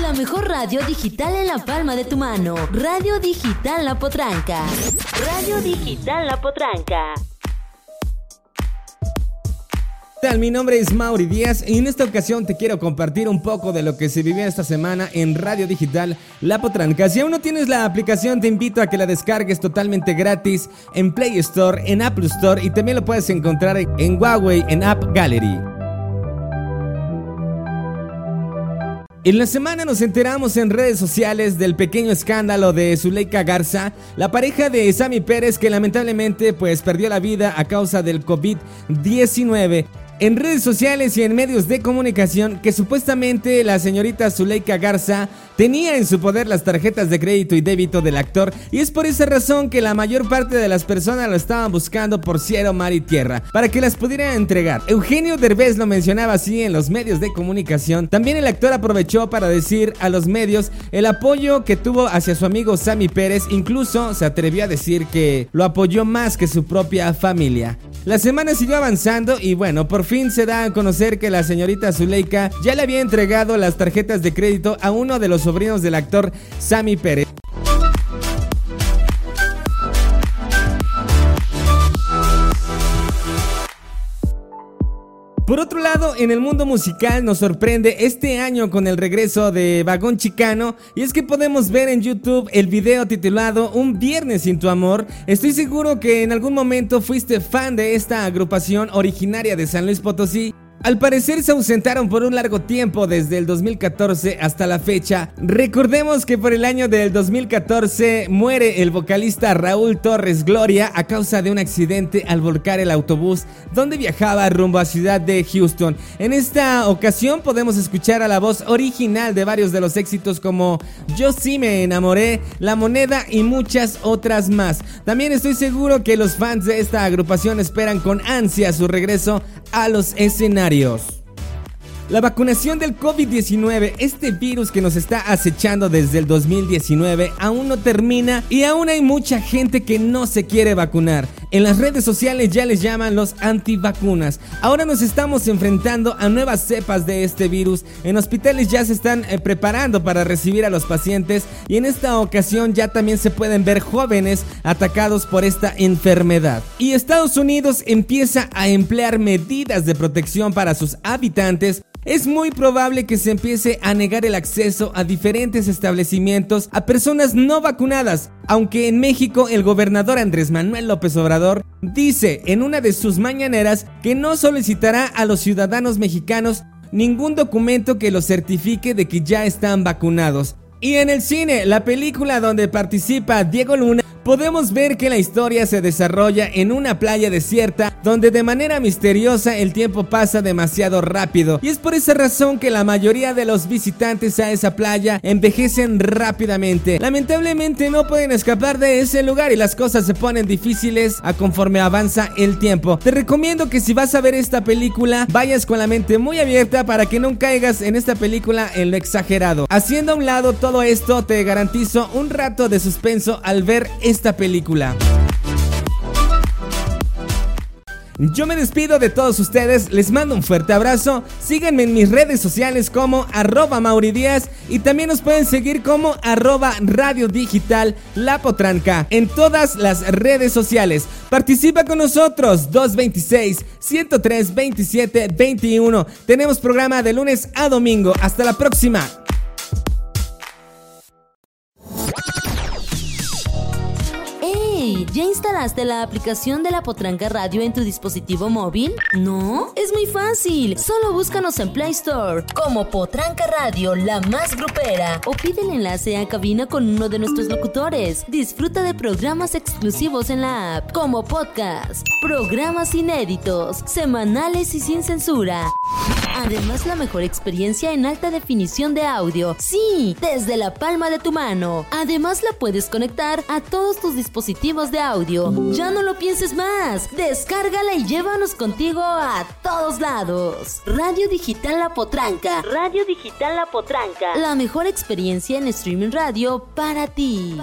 La mejor radio digital en la palma de tu mano. Radio Digital La Potranca. Radio Digital La Potranca. ¿Qué tal? Mi nombre es Mauri Díaz y en esta ocasión te quiero compartir un poco de lo que se vivió esta semana en Radio Digital La Potranca. Si aún no tienes la aplicación, te invito a que la descargues totalmente gratis en Play Store, en Apple Store y también lo puedes encontrar en Huawei, en App Gallery. En la semana nos enteramos en redes sociales del pequeño escándalo de Zuleika Garza, la pareja de Sammy Pérez, que lamentablemente perdió la vida a causa del COVID-19. En redes sociales y en medios de comunicación que supuestamente la señorita Zuleika Garza tenía en su poder las tarjetas de crédito y débito del actor, y es por esa razón que la mayor parte de las personas lo estaban buscando por cielo, mar y tierra para que las pudiera entregar. Eugenio Derbez lo mencionaba así en los medios de comunicación. También el actor aprovechó para decir a los medios el apoyo que tuvo hacia su amigo Sammy Pérez. Incluso se atrevió a decir que lo apoyó más que su propia familia. La semana siguió avanzando y bueno, por fin se da a conocer que la señorita Zuleika ya le había entregado las tarjetas de crédito a uno de los sobrinos del actor Sammy Pérez. Por otro lado, en el mundo musical nos sorprende este año con el regreso de Vagón Chicano, y es que podemos ver en YouTube el video titulado Un Viernes Sin Tu Amor. Estoy seguro que en algún momento fuiste fan de esta agrupación originaria de San Luis Potosí. Al parecer se ausentaron por un largo tiempo desde el 2014 hasta la fecha. Recordemos que por el año del 2014 muere el vocalista Raúl Torres Gloria a causa de un accidente al volcar el autobús donde viajaba rumbo a ciudad de Houston. En esta ocasión podemos escuchar a la voz original de varios de los éxitos como Yo Sí Me Enamoré, La Moneda y muchas otras más. También estoy seguro que los fans de esta agrupación esperan con ansia su regreso a los escenarios. La vacunación del COVID-19, este virus que nos está acechando desde el 2019, aún no termina y aún hay mucha gente que no se quiere vacunar. En las redes sociales ya les llaman los antivacunas. Ahora nos estamos enfrentando a nuevas cepas de este virus. En hospitales ya se están preparando para recibir a los pacientes y en esta ocasión ya también se pueden ver jóvenes atacados por esta enfermedad. Y Estados Unidos empieza a emplear medidas de protección para sus habitantes. Es muy probable que se empiece a negar el acceso a diferentes establecimientos a personas no vacunadas, aunque en México el gobernador Andrés Manuel López Obrador dice en una de sus mañaneras que no solicitará a los ciudadanos mexicanos ningún documento que los certifique de que ya están vacunados. Y en el cine, la película donde participa Diego Luna, podemos ver que la historia se desarrolla en una playa desierta donde de manera misteriosa el tiempo pasa demasiado rápido, y es por esa razón que la mayoría de los visitantes a esa playa envejecen rápidamente. Lamentablemente no pueden escapar de ese lugar y las cosas se ponen difíciles a conforme avanza el tiempo. Te recomiendo que si vas a ver esta película vayas con la mente muy abierta para que no caigas en esta película en lo exagerado. Haciendo a un lado todo esto, te garantizo un rato de suspenso al ver esta película. Yo me despido de todos ustedes, les mando un fuerte abrazo. Síganme en mis redes sociales como @mauridiaz y también nos pueden seguir como @Radio Digital La Potranca en todas las redes sociales. Participa con nosotros 226-103-2721. Tenemos programa de lunes a domingo. Hasta la próxima. ¿Ya instalaste la aplicación de La Potranca Radio en tu dispositivo móvil? ¿No? Es muy fácil. Solo búscanos en Play Store como Potranca Radio, la más grupera, o pide el enlace a cabina con uno de nuestros locutores. Disfruta de programas exclusivos en la app, como podcast, programas inéditos, semanales y sin censura. Además, la mejor experiencia en alta definición de audio. ¡Sí! Desde la palma de tu mano. Además, la puedes conectar a todos tus dispositivos de audio. ¡Ya no lo pienses más! Descárgala y llévanos contigo a todos lados. Radio Digital La Potranca. Radio Digital La Potranca. La mejor experiencia en streaming radio para ti.